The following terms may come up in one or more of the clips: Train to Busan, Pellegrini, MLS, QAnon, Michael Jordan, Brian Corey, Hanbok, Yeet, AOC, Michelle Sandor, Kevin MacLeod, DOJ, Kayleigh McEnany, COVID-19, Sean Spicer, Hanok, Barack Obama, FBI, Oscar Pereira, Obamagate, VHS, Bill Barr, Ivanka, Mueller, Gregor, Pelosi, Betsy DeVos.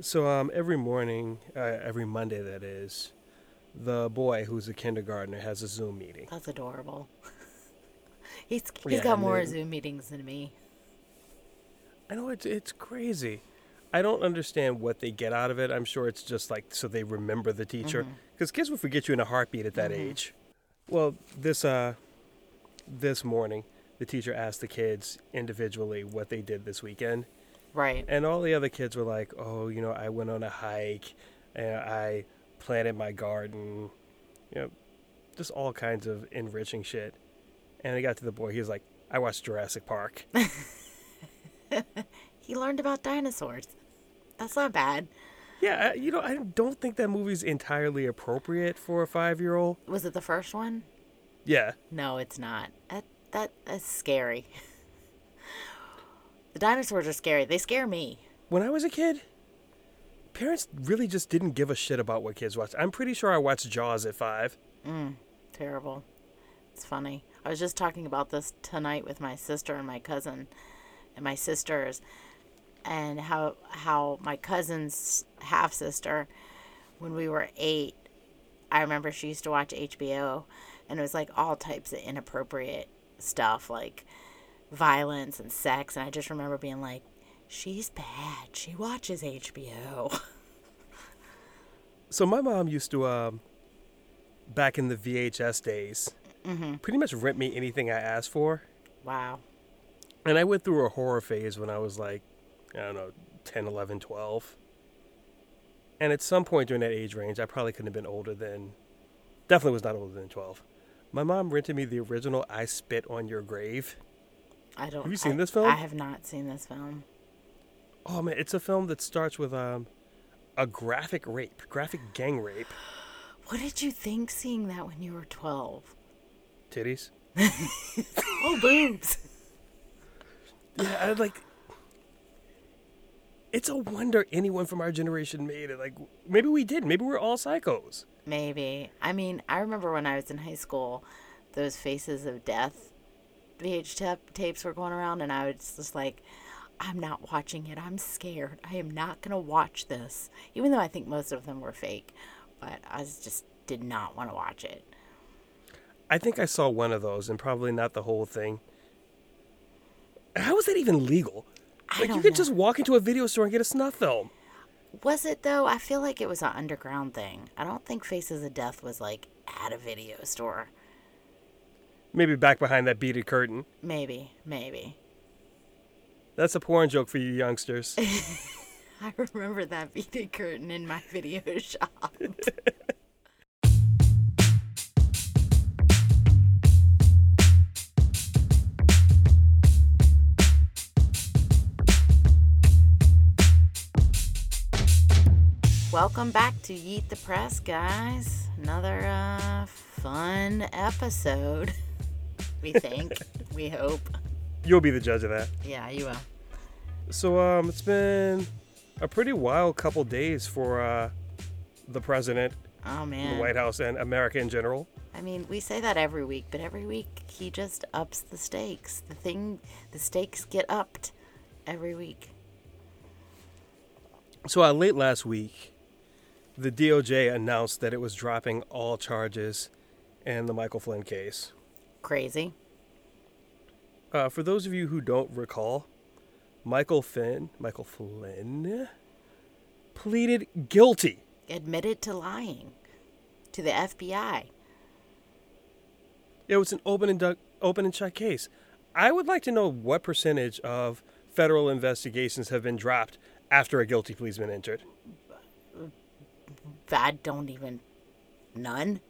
So every morning, every Monday that is, the boy who's a kindergartner has a Zoom meeting. That's adorable. he's got more Zoom meetings than me. I know, it's crazy. I don't understand what they get out of it. I'm sure it's just like so they remember the teacher. Because kids will forget you in a heartbeat at that age. Well, this morning, the teacher asked the kids individually what they did this weekend. Right. And all the other kids were like, oh, you know, I went on a hike, and I planted my garden. You know, just all kinds of enriching shit. And I got to the boy, he was like, I watched Jurassic Park. He learned about dinosaurs. That's not bad. Yeah, you know, I don't think that movie's entirely appropriate for a 5-year-old. Was it the first one? Yeah. No, it's not. That is scary. The dinosaurs are scary. They scare me. When I was a kid, parents really just didn't give a shit about what kids watched. I'm pretty sure I watched Jaws at 5. Terrible. It's funny. I was just talking about this tonight with my sister and my cousin and my sisters. And how my cousin's half-sister, when we were 8, I remember she used to watch HBO, and it was, like, all types of inappropriate stuff, like violence and sex, and I just remember being like, she's bad. She watches HBO. So my mom used to, back in the VHS days, pretty much rent me anything I asked for. Wow. And I went through a horror phase when I was, like, I don't know, 10, 11, 12. And at some point during that age range, I probably couldn't have been older than, definitely was not older than 12. My mom rented me the original I Spit on Your Grave. Have you seen this film? I have not seen this film. Oh, man, it's a film that starts with a graphic gang rape. What did you think seeing that when you were 12? Titties. Oh, boobs. Yeah, I like... It's a wonder anyone from our generation made it. Like, maybe we did. Maybe we're all psychos. Maybe. I mean, I remember when I was in high school, those Faces of Death VH tapes were going around, and I was just like, I'm not watching it. I'm scared. I am not going to watch this. Even though I think most of them were fake, but I just did not want to watch it. I think I saw one of those, and probably not the whole thing. How is that even legal? Like, you could just walk into a video store and get a snuff film. Was it, though? I feel like it was an underground thing. I don't think Faces of Death was, like, at a video store. Maybe back behind that beaded curtain. Maybe. That's a porn joke for you youngsters. I remember that beaded curtain in my video shop. Welcome back to Yeet the Press, guys. Another fun episode, we think. We hope. You'll be the judge of that. Yeah, you will. So it's been a pretty wild couple days for the president, the White House, and America in general. I mean, we say that every week, but every week he just ups the stakes. The stakes get upped every week. So late last week, the DOJ announced that it was dropping all charges in the Michael Flynn case. Crazy. For those of you who don't recall, Michael Flynn pleaded guilty. Admitted to lying to the FBI. It was an open and shut case. I would like to know what percentage of federal investigations have been dropped after a guilty plea's been entered. None.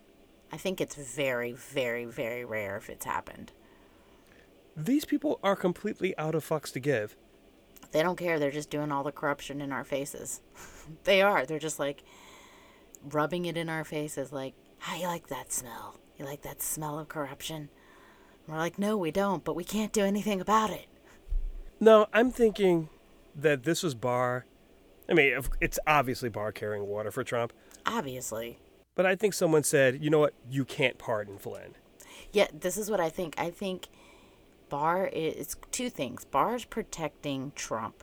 I think it's very, very, very rare if it's happened. These people are completely out of fucks to give. They don't care. They're just doing all the corruption in our faces. They are. They're just like rubbing it in our faces. Like, how you like that smell? You like that smell of corruption? And we're like, no, we don't, but we can't do anything about it. No, I'm thinking that this was Barr. I mean, it's obviously Barr carrying water for Trump. Obviously. But I think someone said, you know what? You can't pardon Flynn. Yeah, this is what I think. I think Barr is two things. Barr's protecting Trump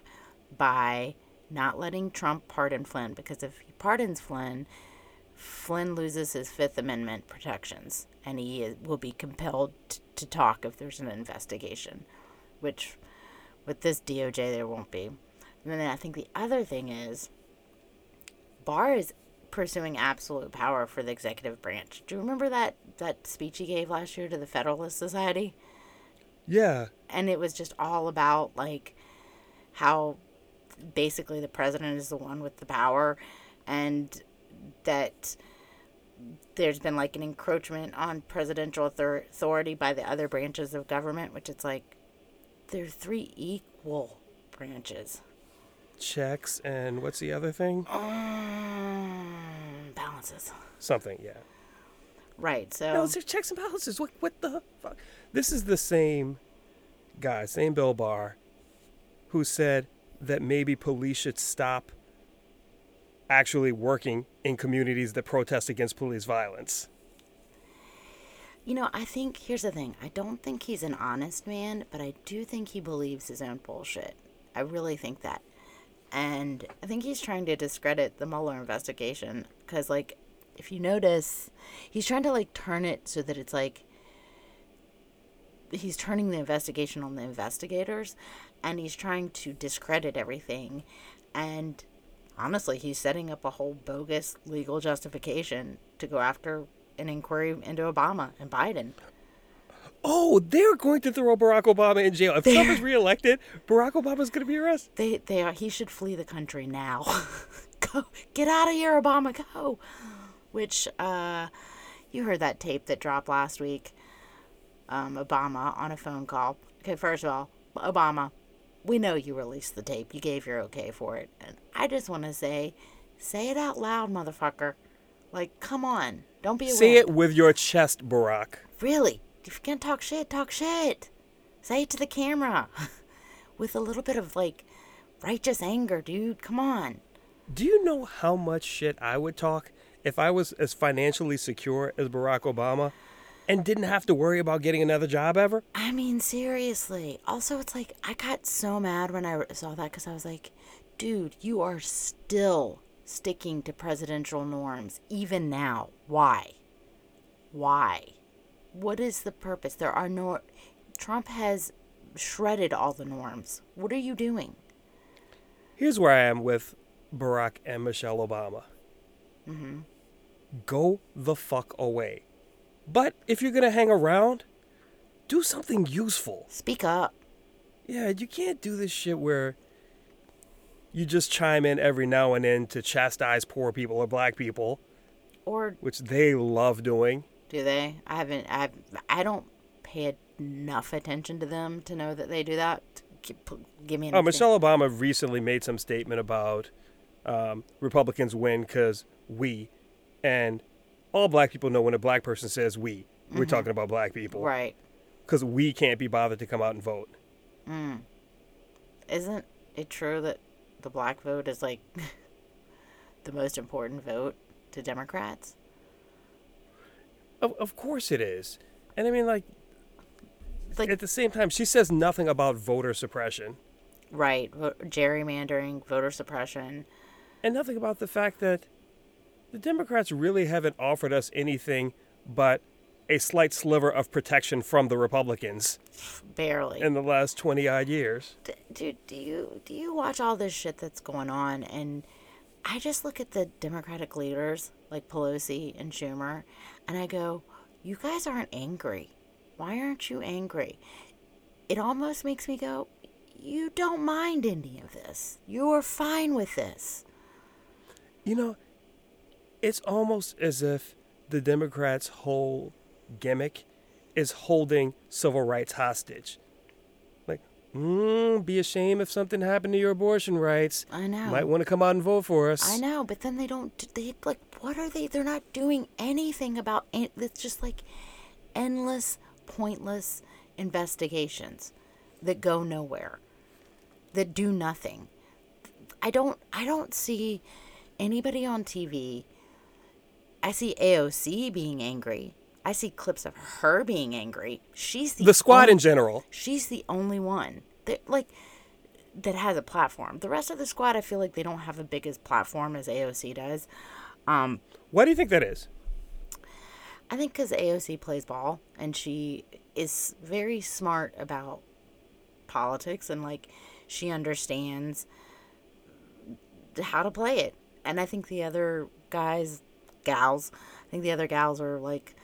by not letting Trump pardon Flynn, because if he pardons Flynn, Flynn loses his Fifth Amendment protections, and he will be compelled to talk if there's an investigation, which with this DOJ there won't be. And then I think the other thing is Barr is pursuing absolute power for the executive branch. Do you remember that speech he gave last year to the Federalist Society? Yeah. And it was just all about, like, how basically the president is the one with the power, and that there's been, like, an encroachment on presidential authority by the other branches of government, which it's like, there are three equal branches. Checks and what's the other thing? Balances. Something, yeah. Right, so... No, it's checks and balances. What the fuck? This is the same guy, same Bill Barr, who said that maybe police should stop actually working in communities that protest against police violence. You know, I think... Here's the thing. I don't think he's an honest man, but I do think he believes his own bullshit. I really think that. And I think he's trying to discredit the Mueller investigation because, like... If you notice, he's trying to, like, turn it so that it's, like, he's turning the investigation on the investigators, and he's trying to discredit everything. And, honestly, he's setting up a whole bogus legal justification to go after an inquiry into Obama and Biden. Oh, they're going to throw Barack Obama in jail. If Trump is reelected, Barack Obama's going to be arrested. They are. He should flee the country now. Go. Get out of here, Obama. Go. Which, you heard that tape that dropped last week, Obama on a phone call. Okay, first of all, Obama, we know you released the tape. You gave your okay for it. And I just want to say it out loud, motherfucker. Like, come on. Don't be a wimp. Say it with your chest, Barack. Really? If you can't talk shit, talk shit. Say it to the camera. With a little bit of, like, righteous anger, dude. Come on. Do you know how much shit I would talk if I was as financially secure as Barack Obama and didn't have to worry about getting another job ever? I mean, seriously. Also, it's like, I got so mad when I saw that because I was like, dude, you are still sticking to presidential norms, even now. Why? Why? What is the purpose? There are no... Trump has shredded all the norms. What are you doing? Here's where I am with Barack and Michelle Obama. Mm-hmm. Go the fuck away. But if you're going to hang around, do something useful. Speak up. Yeah, you can't do this shit where you just chime in every now and then to chastise poor people or black people. Or... Which they love doing. Do they? I don't pay enough attention to them to know that they do that. Give me an example. Michelle Obama recently made some statement about Republicans win because we, and all black people know when a black person says we, we're mm-hmm. talking about black people. Right. Because we can't be bothered to come out and vote. Mm. Isn't it true that the black vote is, like, the most important vote to Democrats? Of course it is. And I mean, like, at the same time, she says nothing about voter suppression. Right. Gerrymandering, voter suppression. And nothing about the fact that the Democrats really haven't offered us anything but a slight sliver of protection from the Republicans. Barely. In the last 20-odd years. Do you watch all this shit that's going on? And I just look at the Democratic leaders, like Pelosi and Schumer, and I go, you guys aren't angry. Why aren't you angry? It almost makes me go, you don't mind any of this. You're fine with this. You know, it's almost as if the Democrats' whole gimmick is holding civil rights hostage. Like, be ashamed if something happened to your abortion rights. I know. Might want to come out and vote for us. I know, but then they don't, what are they? They're not doing anything about it. It's just like endless, pointless investigations that go nowhere, that do nothing. I don't see anybody on TV. I see AOC being angry. I see clips of her being angry. She's the squad in general. She's the only one. Like, that has a platform. The rest of the squad, I feel like they don't have a big as platform as AOC does. Why do you think that is? I think because AOC plays ball, and she is very smart about politics, and, like, she understands how to play it. And I think the other gals are, like,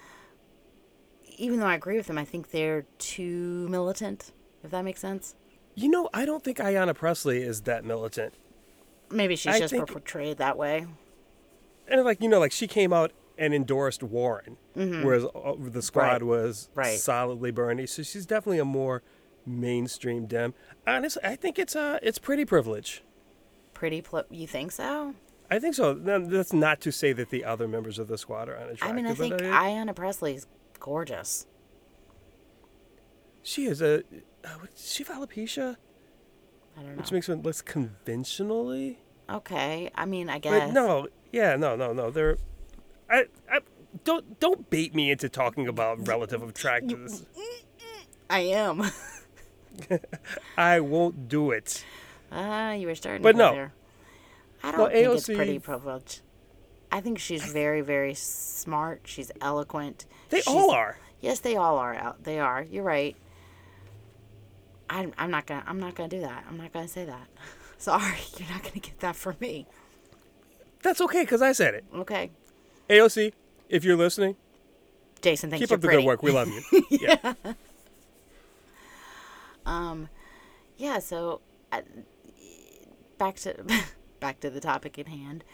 even though I agree with them, I think they're too militant, if that makes sense. You know, I don't think Ayanna Pressley is that militant. Maybe she's just portrayed that way. And, like, you know, like, she came out and endorsed Warren, mm-hmm. whereas the squad was solidly Bernie. So she's definitely a more mainstream Dem. Honestly, I think it's pretty privilege. You think so? I think so. That's not to say that the other members of the squad are unattractive. I mean, I think Ayanna Pressley is gorgeous. She is a... Does she have alopecia? I don't know. Which makes one less conventionally. Okay. I mean, I guess. But no. Yeah, no. They're... Don't bait me into talking about relative attractiveness. I am. I won't do it. You were starting to go there. I don't think AOC... it's pretty privileged. I think she's very, very smart. She's eloquent. All are. Yes, they all are. They are. You're right. I'm not gonna do that. I'm not gonna say that. Sorry, you're not gonna get that from me. That's okay, because I said it. Okay. AOC, if you're listening, Jason thinks you're pretty. Keep up the good work. We love you. Yeah. Yeah. So, back to the topic at hand.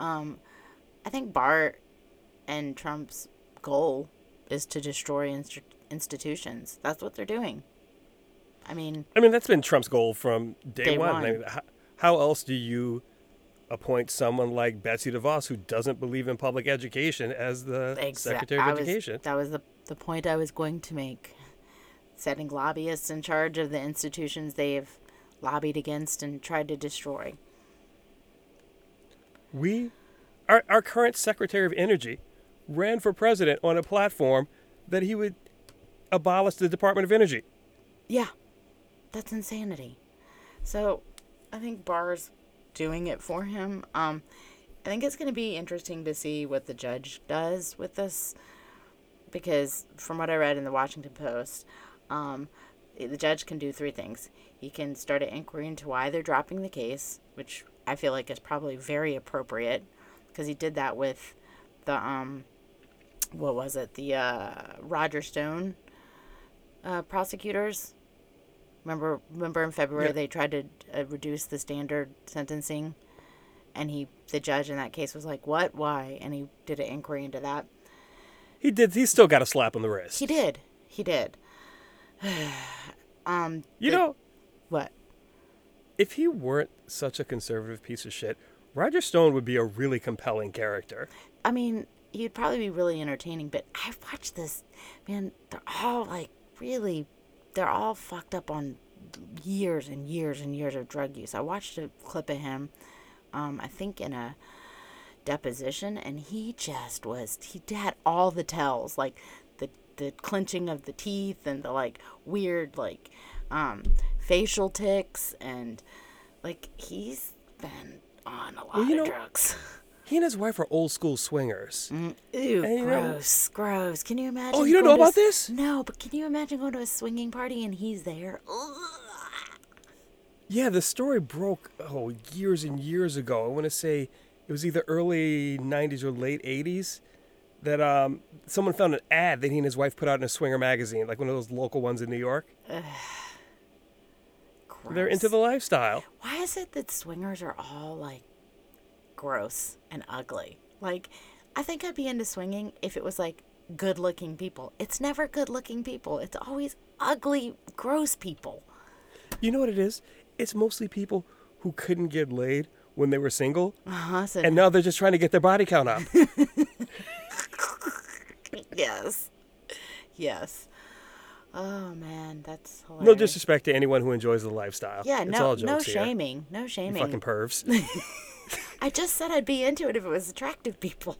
I think Barr and Trump's goal is to destroy institutions. That's what they're doing. I mean, that's been Trump's goal from day one. I mean, how else do you appoint someone like Betsy DeVos, who doesn't believe in public education, as the Secretary of Education? That was the point I was going to make. Setting lobbyists in charge of the institutions they've lobbied against and tried to destroy. Our current Secretary of Energy ran for president on a platform that he would abolish the Department of Energy. Yeah. That's insanity. So I think Barr's doing it for him. I think it's going to be interesting to see what the judge does with this, because from what I read in the Washington Post, the judge can do three things. He can start an inquiry into why they're dropping the case, which I feel like is probably very appropriate, because he did that with the, Roger Stone prosecutors. Remember in February they tried to reduce the standard sentencing, and the judge in that case was like, what, why? And he did an inquiry into that. He did. He still got a slap on the wrist. He did. What? If he weren't such a conservative piece of shit, Roger Stone would be a really compelling character. I mean, he'd probably be really entertaining, but I've watched this, man, they're all like really... They're all fucked up on years and years and years of drug use. I watched a clip of him, I think in a deposition, and he had all the tells, like the clenching of the teeth and the like weird like facial tics, and like he's been on a lot of drugs. He and his wife are old school swingers. Ew, gross. Can you imagine? Oh, you don't know about this? No, but can you imagine going to a swinging party and he's there? Ugh. Yeah, the story broke years and years ago. I want to say it was either early 90s or late 80s that someone found an ad that he and his wife put out in a swinger magazine, like one of those local ones in New York. Ugh. Gross. They're into the lifestyle. Why is it that swingers are all like gross and ugly? Like, I think I'd be into swinging if it was like good-looking people. It's never good-looking people. It's always ugly, gross people. You know what it is? It's mostly people who couldn't get laid when they were single, and now they're just trying to get their body count up. Yes. Oh man, that's hilarious. No disrespect to anyone who enjoys the lifestyle. Yeah, it's all jokes here. No shaming. You fucking pervs. I just said I'd be into it if it was attractive people.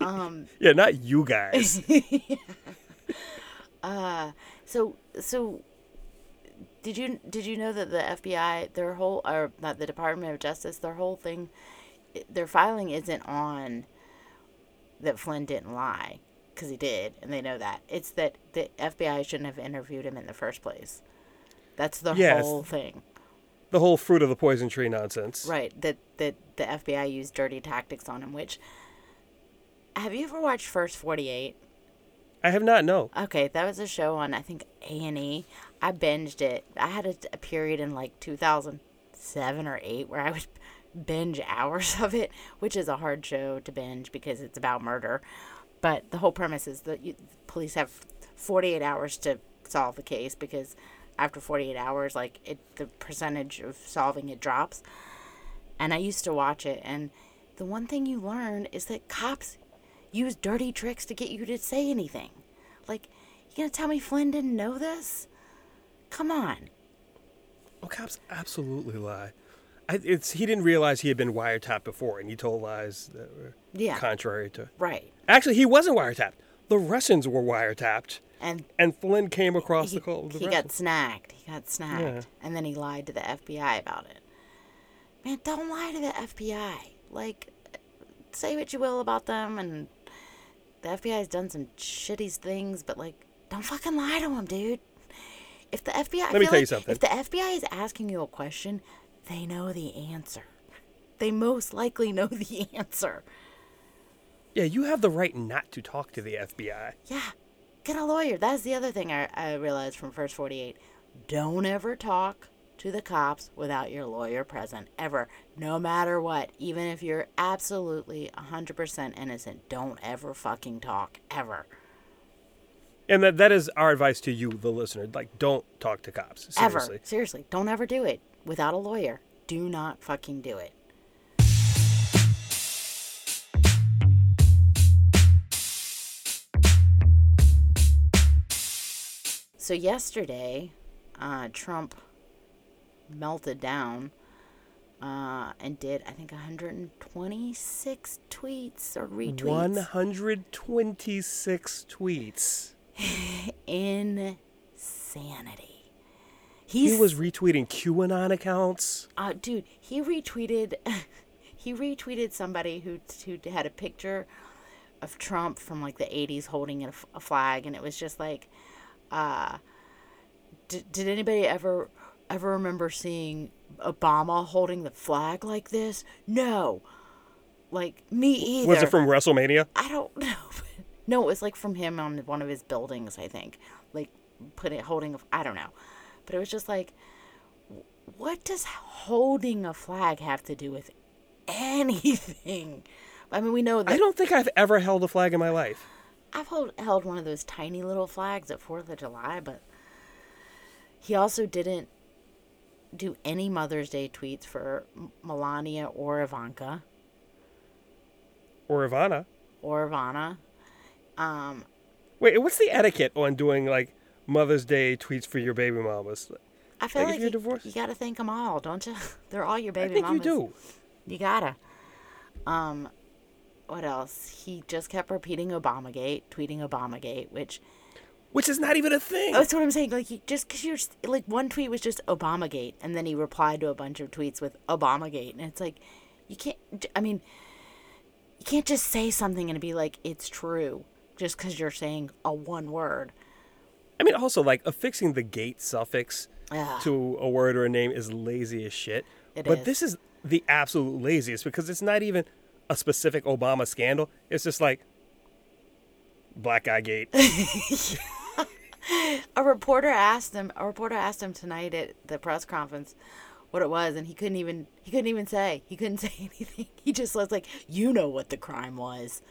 Yeah, not you guys. So Did you know that the FBI, their whole, or not the Department of Justice, their whole thing, their filing isn't on that Flynn didn't lie, because he did, and they know that. It's that the FBI shouldn't have interviewed him in the first place. That's the whole thing. The whole fruit of the poison tree nonsense. Right, that the FBI used dirty tactics on him, which, have you ever watched First 48? I have not, no. Okay, that was a show on, I think, A&E. I binged it. I had a period in, like, 2007 or 8 where I would binge hours of it, which is a hard show to binge because it's about murder. But the whole premise is that the police have 48 hours to solve the case because after 48 hours, like, the percentage of solving it drops. And I used to watch it, and the one thing you learn is that cops use dirty tricks to get you to say anything. Like, you gonna tell me Flynn didn't know this? Come on. Oh, cops absolutely lie. He didn't realize he had been wiretapped before, and he told lies that were contrary to... Right. Actually, he wasn't wiretapped. The Russians were wiretapped, and Flynn came across the call. He got snagged. Yeah. And then he lied to the FBI about it. Man, don't lie to the FBI. Like, say what you will about them, and the FBI has done some shitty things, but, like, don't fucking lie to them, dude. If the FBI... Let me tell you something. If the FBI is asking you a question... They know the answer. They most likely know the answer. Yeah, you have the right not to talk to the FBI. Yeah. Get a lawyer. That's the other thing I realized from First 48. Don't ever talk to the cops without your lawyer present. Ever. No matter what. Even if you're absolutely 100% innocent. Don't ever fucking talk. Ever. And that is our advice to you, the listener. Like, don't talk to cops. Seriously. Ever. Seriously. Don't ever do it. Without a lawyer, do not fucking do it. So yesterday, Trump melted down and did, I think, 126 tweets or retweets. 126 tweets. Insanity. He was retweeting QAnon accounts. Dude, he retweeted somebody who had a picture of Trump from, like, the 80s holding a flag, and it was just like, did anybody ever remember seeing Obama holding the flag like this? No. Like, me either. Was it from WrestleMania? I don't know. No, it was, like, from him on one of his buildings, I think. Like, I don't know. But it was just like, what does holding a flag have to do with anything? I mean, we know that... I don't think I've ever held a flag in my life. I've held one of those tiny little flags at 4th of July, but he also didn't do any Mother's Day tweets for Melania or Ivanka. Or Ivana. Wait, what's the etiquette on doing, like... Mother's Day tweets for your baby mamas? I feel like you gotta thank them all, don't you? They're all your baby mamas. I think you do. You gotta. What else? He just kept repeating tweeting Obamagate, which is not even a thing. That's what I'm saying. Like, just because you're like, one tweet was just Obamagate, and then he replied to a bunch of tweets with Obamagate, and it's like, you can't. I mean, you can't just say something and be like, it's true, just because you're saying a one word. I mean, also, like, affixing the gate suffix to a word or a name is lazy as shit. But this is the absolute laziest, because it's not even a specific Obama scandal. It's just like, black guy gate. A reporter asked him tonight at the press conference what it was, and he couldn't say anything. He just was like, you know what the crime was.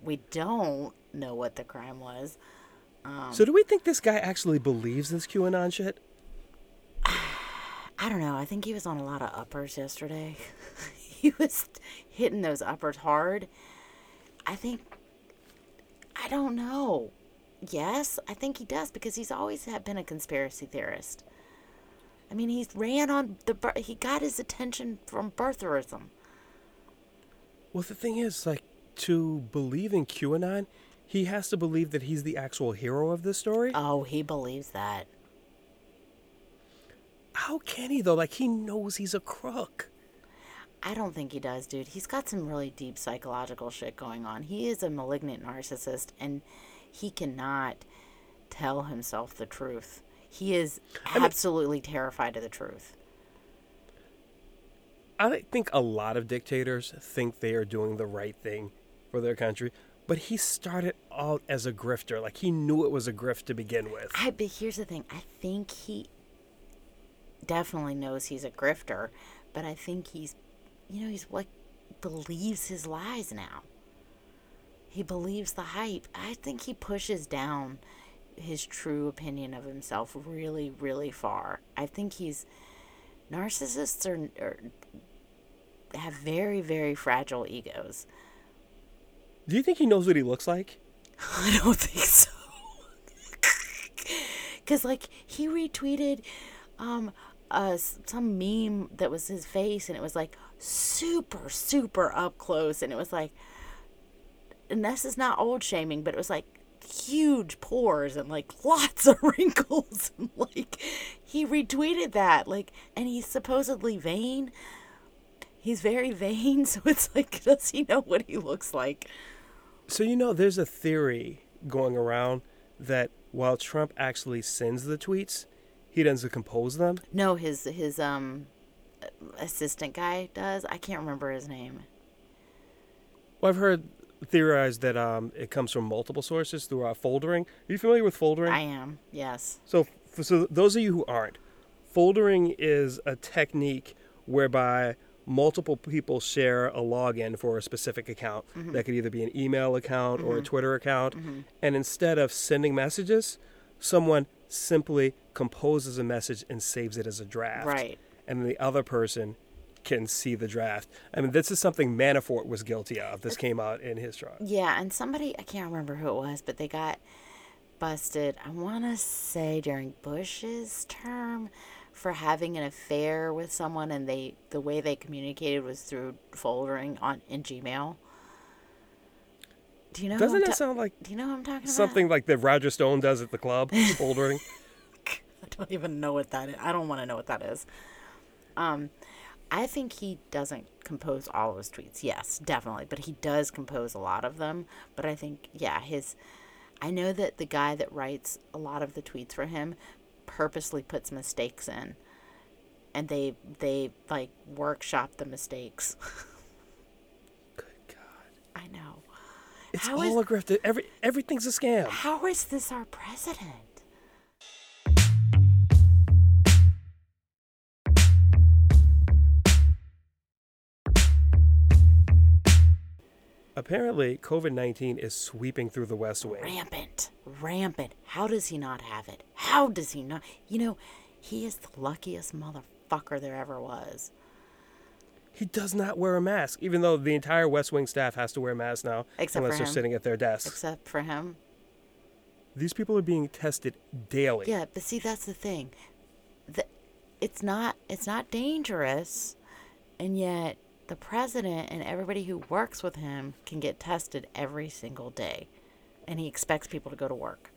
We don't know what the crime was. So do we think this guy actually believes this QAnon shit? I don't know. I think he was on a lot of uppers yesterday. He was hitting those uppers hard. I don't know. Yes, I think he does, because he's always been a conspiracy theorist. I mean, he got his attention from birtherism. Well, the thing is, like, to believe in QAnon... He has to believe that he's the actual hero of this story. Oh, he believes that. How can he, though? Like, he knows he's a crook. I don't think he does, dude. He's got some really deep psychological shit going on. He is a malignant narcissist, and he cannot tell himself the truth. He is absolutely terrified of the truth. I think a lot of dictators think they are doing the right thing for their country, but he started out as a grifter. Like, he knew it was a grift to begin with. But here's the thing. I think he definitely knows he's a grifter, but I think he's, you know, he's like, believes his lies now. He believes the hype. I think he pushes down his true opinion of himself really, really far. I think he's... narcissists have very, very fragile egos. Do you think he knows what he looks like? I don't think so. Because, like, he retweeted some meme that was his face, and it was, like, super, super up close. And it was, like, and this is not old shaming, but it was, like, huge pores and, like, lots of wrinkles. And, like, he retweeted that, like, and he's supposedly vain. He's very vain, so it's like, does he know what he looks like? So, you know, there's a theory going around that while Trump actually sends the tweets, he doesn't compose them. No, his assistant guy does. I can't remember his name. Well, I've heard theorized that it comes from multiple sources throughout foldering. Are you familiar with foldering? I am, yes. So those of you who aren't, foldering is a technique whereby multiple people share a login for a specific account. Mm-hmm. That could either be an email account, mm-hmm, or a Twitter account. Mm-hmm. And instead of sending messages, someone simply composes a message and saves it as a draft. Right. And then the other person can see the draft. I mean, this is something Manafort was guilty of. This came out in his trial. Yeah, and somebody, I can't remember who it was, but they got busted, I want to say during Bush's term, for having an affair with someone, and the way they communicated was through foldering in Gmail. Do you know? Doesn't that sound like? Do you know what I'm talking about? Something like that Roger Stone does at the club, foldering. I don't even know what that is. I don't want to know what that is. I think he doesn't compose all of his tweets. Yes, definitely. But he does compose a lot of them. But I think, yeah, I know that the guy that writes a lot of the tweets for him purposely puts mistakes in. And they like, workshop the mistakes. Good God. I know. It's all a grift. Everything's a scam. How is this our president? Apparently, COVID-19 is sweeping through the West Wing. Rampant. How does he not have it? How does he not? You know, he is the luckiest motherfucker there ever was. He does not wear a mask, even though the entire West Wing staff has to wear masks now. Except unless for him. They're sitting at their desks. Except for him. These people are being tested daily. Yeah, but see, that's the thing. It's not dangerous, and yet the president and everybody who works with him can get tested every single day. And he expects people to go to work.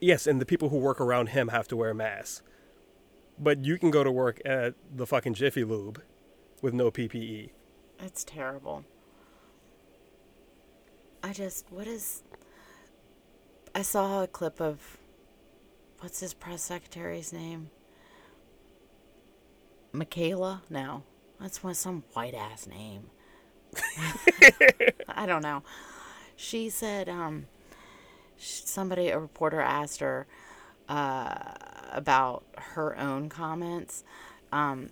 Yes, and the people who work around him have to wear masks. But you can go to work at the fucking Jiffy Lube with no PPE. It's terrible. I saw a clip of... what's his press secretary's name? Michaela? No. That's some white-ass name. I don't know. She said, a reporter asked her about her own comments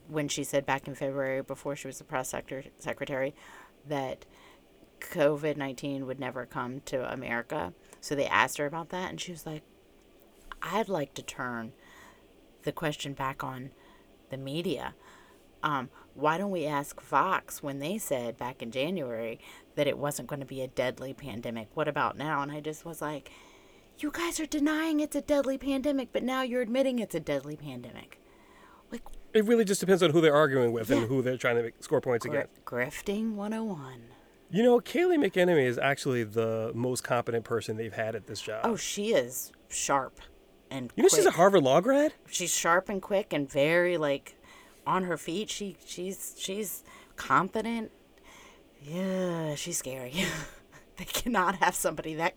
when she said back in February, before she was the press secretary, that COVID-19 would never come to America. So they asked her about that, and she was like, I'd like to turn the question back on the media. Why don't we ask Fox when they said back in January that it wasn't going to be a deadly pandemic? What about now? And I just was like, you guys are denying it's a deadly pandemic, but now you're admitting it's a deadly pandemic. Like, it really just depends on who they're arguing with, yeah, and who they're trying to score points against. Grifting 101. You know, Kayleigh McEnany is actually the most competent person they've had at this job. Oh, she is sharp. and you know, quick. She's a Harvard law grad? She's sharp and quick and very, like, on her feet. She's competent. Yeah, she's scary. They cannot have somebody that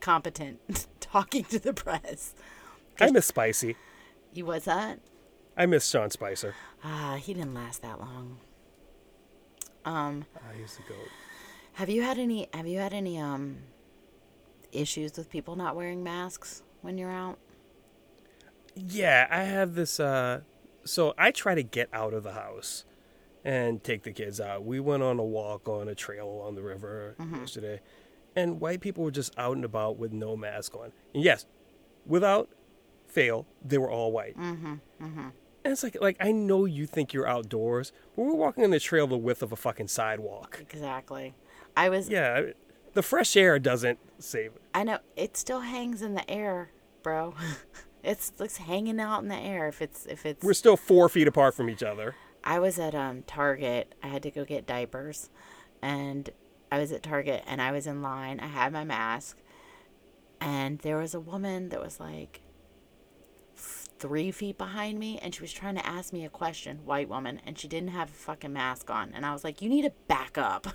competent talking to the press. I miss Spicy. You was that? I miss Sean Spicer. Ah, he didn't last that long. I used to go. Have you had any issues with people not wearing masks when you're out? Yeah, I have this. So I try to get out of the house and take the kids out. We went on a walk on a trail along the river yesterday, and white people were just out and about with no mask on. And yes, without fail, they were all white. And it's like I know you think you're outdoors, but we're walking on the trail the width of a fucking sidewalk. Exactly. Yeah, the fresh air doesn't save it. I know. It still hangs in the air, bro. It's hanging out in the air. If it's We're still 4 feet apart from each other. I was at Target. I had to go get diapers, and I was at Target, and I was in line. I had my mask, and there was a woman that was like 3 feet behind me, and she was trying to ask me a question, white woman, and she didn't have a fucking mask on, and I was like, you need to back up.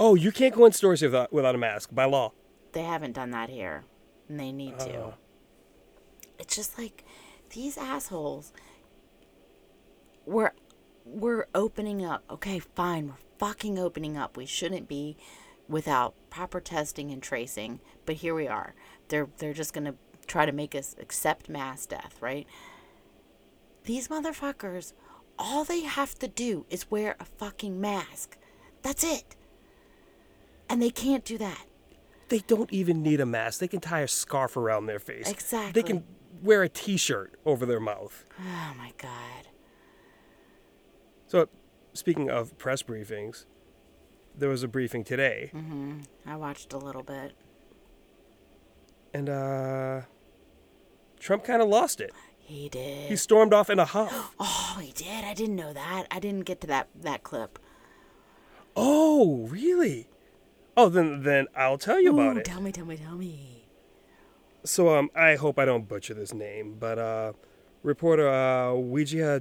Oh, you can't go in stores without a mask by law. They haven't done that here, and they need to. It's just like these assholes. We're opening up. Okay, fine. We're fucking opening up. We shouldn't be without proper testing and tracing, but here we are. They're just gonna try to make us accept mass death, right? These motherfuckers, all they have to do is wear a fucking mask. That's it. And they can't do that. They don't even need a mask. They can tie a scarf around their face. Exactly. They can wear a t-shirt over their mouth. Oh, my God. So, speaking of press briefings, there was a briefing today. I watched a little bit. And Trump kind of lost it. He did. He stormed off in a huff. Oh, he did? I didn't know that. I didn't get to that clip. Oh, really? Oh, then I'll tell you about it. Tell me. So I hope I don't butcher this name, but reporter Weijia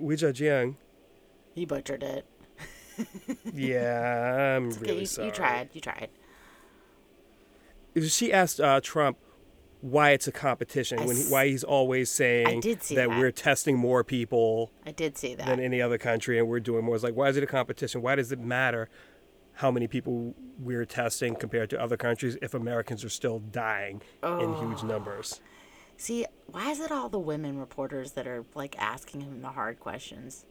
Jiang. He butchered it. Yeah, I'm really sorry. You tried. She asked Trump why it's a competition, why he's always saying that we're testing more people than any other country and we're doing more. It's like, why is it a competition? Why does it matter how many people we're testing compared to other countries if Americans are still dying in huge numbers? See, why is it all the women reporters that are, like, asking him the hard questions?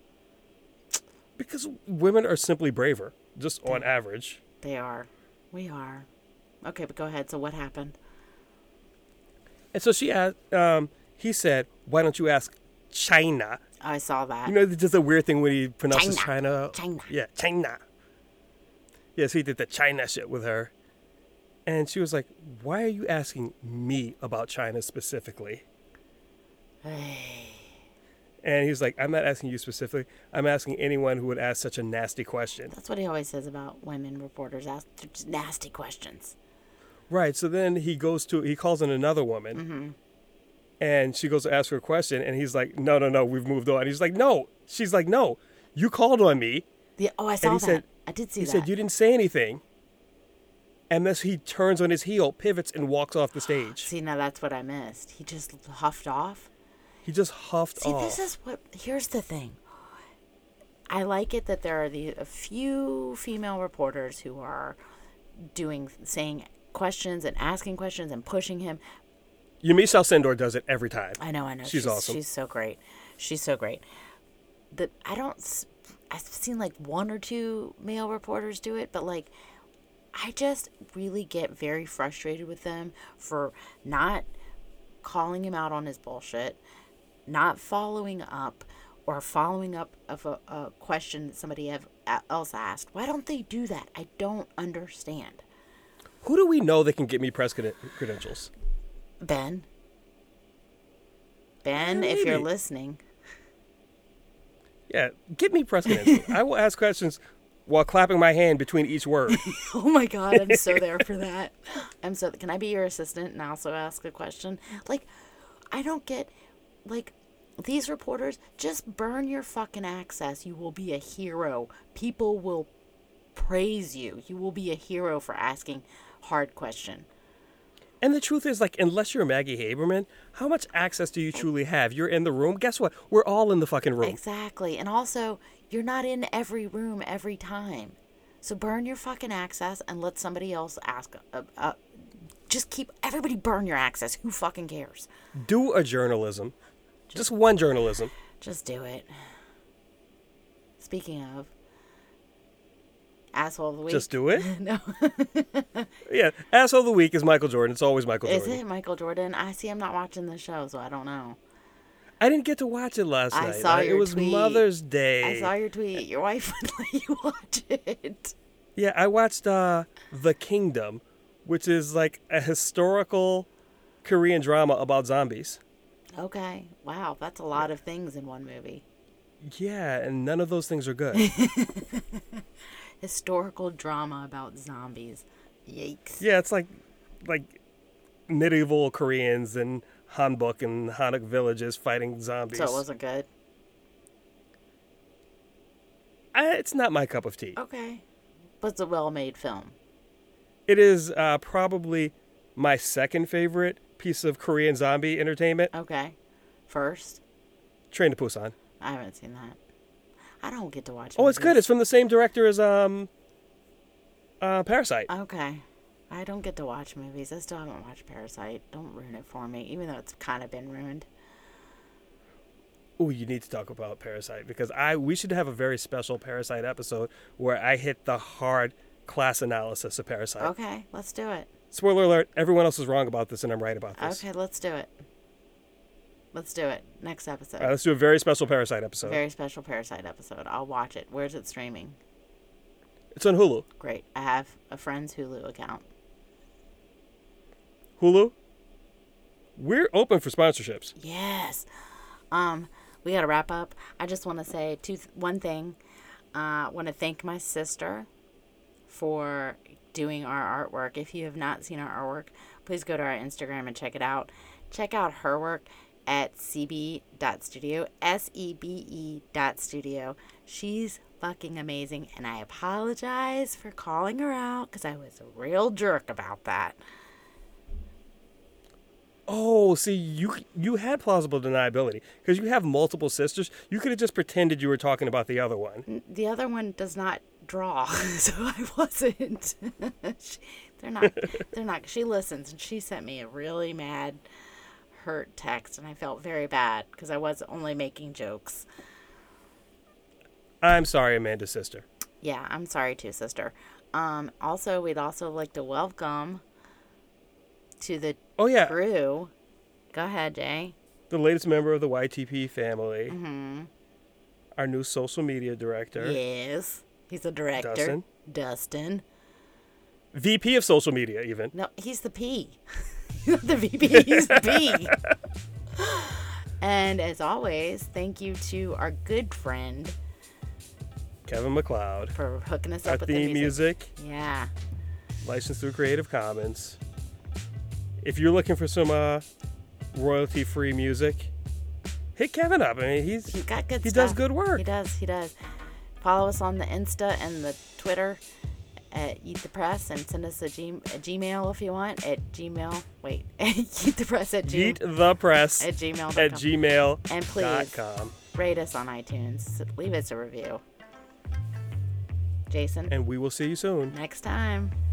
Because women are simply braver, just on average. They are. We are. Okay, but go ahead. So what happened? And so she asked, he said, why don't you ask China? I saw that. You know, it's just a weird thing when he pronounces China. China. Yeah, China. Yeah, so he did the China shit with her. And she was like, why are you asking me about China specifically? And he was like, I'm not asking you specifically. I'm asking anyone who would ask such a nasty question. That's what he always says about women reporters. Ask nasty questions. Right. So then he calls in another woman, and she goes to ask her a question, and he's like, no, we've moved on. He's like, no. She's like, no, you called on me. Yeah. Oh, I saw that. He said, you didn't say anything. And then he turns on his heel, pivots, and walks off the stage. See, now that's what I missed. He just huffed off. See, this is here's the thing. I like it that there are a few female reporters who are saying questions and asking questions and pushing him. Michelle Sandor does it every time. I know. She's awesome. She's so great. I've seen like one or two male reporters do it, but like, I just really get very frustrated with them for not calling him out on his bullshit, not following up, or following up of a question that somebody else asked. Why don't they do that? I don't understand. Who do we know that can get me press credentials? Ben, yeah, if you're listening. Yeah, get me press credentials. I will ask questions while clapping my hand between each word. Oh my God, I'm so there for that. Can I be your assistant and also ask a question? Like, I don't get, like, these reporters, just burn your fucking access. You will be a hero. People will praise you. You will be a hero for asking hard question. And the truth is, like, unless you're Maggie Haberman, how much access do you truly have? You're in the room. Guess what? We're all in the fucking room. Exactly. And also, you're not in every room every time. So burn your fucking access and let somebody else ask. Just keep everybody burn your access. Who fucking cares? Do a journalism. Just one journalism. Just do it. Speaking of. Asshole of the week. Just do it? No. Yeah. Asshole of the week is Michael Jordan. It's always Michael Jordan. Is it Michael Jordan? I see I'm not watching the show, so I don't know. I didn't get to watch it last night. I saw your tweet. It was Mother's Day. I saw your tweet. Your wife would let you watch it. Yeah, I watched The Kingdom, which is like a historical Korean drama about zombies. Okay. Wow, that's a lot of things in one movie. Yeah, and none of those things are good. Historical drama about zombies. Yikes. Yeah, it's like medieval Koreans and Hanbok and Hanok villages fighting zombies. So it wasn't good? It's not my cup of tea. Okay. But it's a well-made film. It is probably my second favorite piece of Korean zombie entertainment. Okay. First? Train to Busan. I haven't seen that. I don't get to watch it. Oh, it's good. It's from the same director as Parasite. Okay. I don't get to watch movies. I still haven't watched Parasite. Don't ruin it for me, even though it's kind of been ruined. Oh, you need to talk about Parasite, because we should have a very special Parasite episode where I hit the hard class analysis of Parasite. Okay, let's do it. Spoiler alert, everyone else is wrong about this, and I'm right about this. Okay, let's do it. Let's do it. Next episode. All right, let's do a very special Parasite episode. Very special Parasite episode. I'll watch it. Where's it streaming? It's on Hulu. Great. I have a friend's Hulu account. Hulu? We're open for sponsorships. Yes. We got to wrap up. I just want to say one thing. I want to thank my sister for doing our artwork. If you have not seen our artwork, please go to our Instagram and check it out. Check out her work at cbe.studio, SEBE.studio. She's fucking amazing, and I apologize for calling her out because I was a real jerk about that. Oh, see, you had plausible deniability because you have multiple sisters. You could have just pretended you were talking about the other one. The other one does not draw, so I wasn't. They're not. She listens, and she sent me a really mad, hurt text, and I felt very bad because I was only making jokes. I'm sorry, Amanda's sister. Yeah, I'm sorry too, sister. Also, we'd also like to welcome to the crew. Go ahead, Jay. The latest member of the YTP family. Mm-hmm. Our new social media director. Yes, he's a director. Dustin. VP of social media, even. No, he's the P. The VP, he's the P. And as always, thank you to our good friend Kevin MacLeod for hooking us up with the music. Yeah. Licensed through Creative Commons. If you're looking for some royalty-free music, hit Kevin up. I mean, he's got good stuff. He does good work. He does. Follow us on the Insta and the Twitter at Eat the Press, and send us a Gmail if you want at Gmail. Wait, eatthepress@gmail.com. And please rate us on iTunes. Leave us a review. Jason. And we will see you soon. Next time.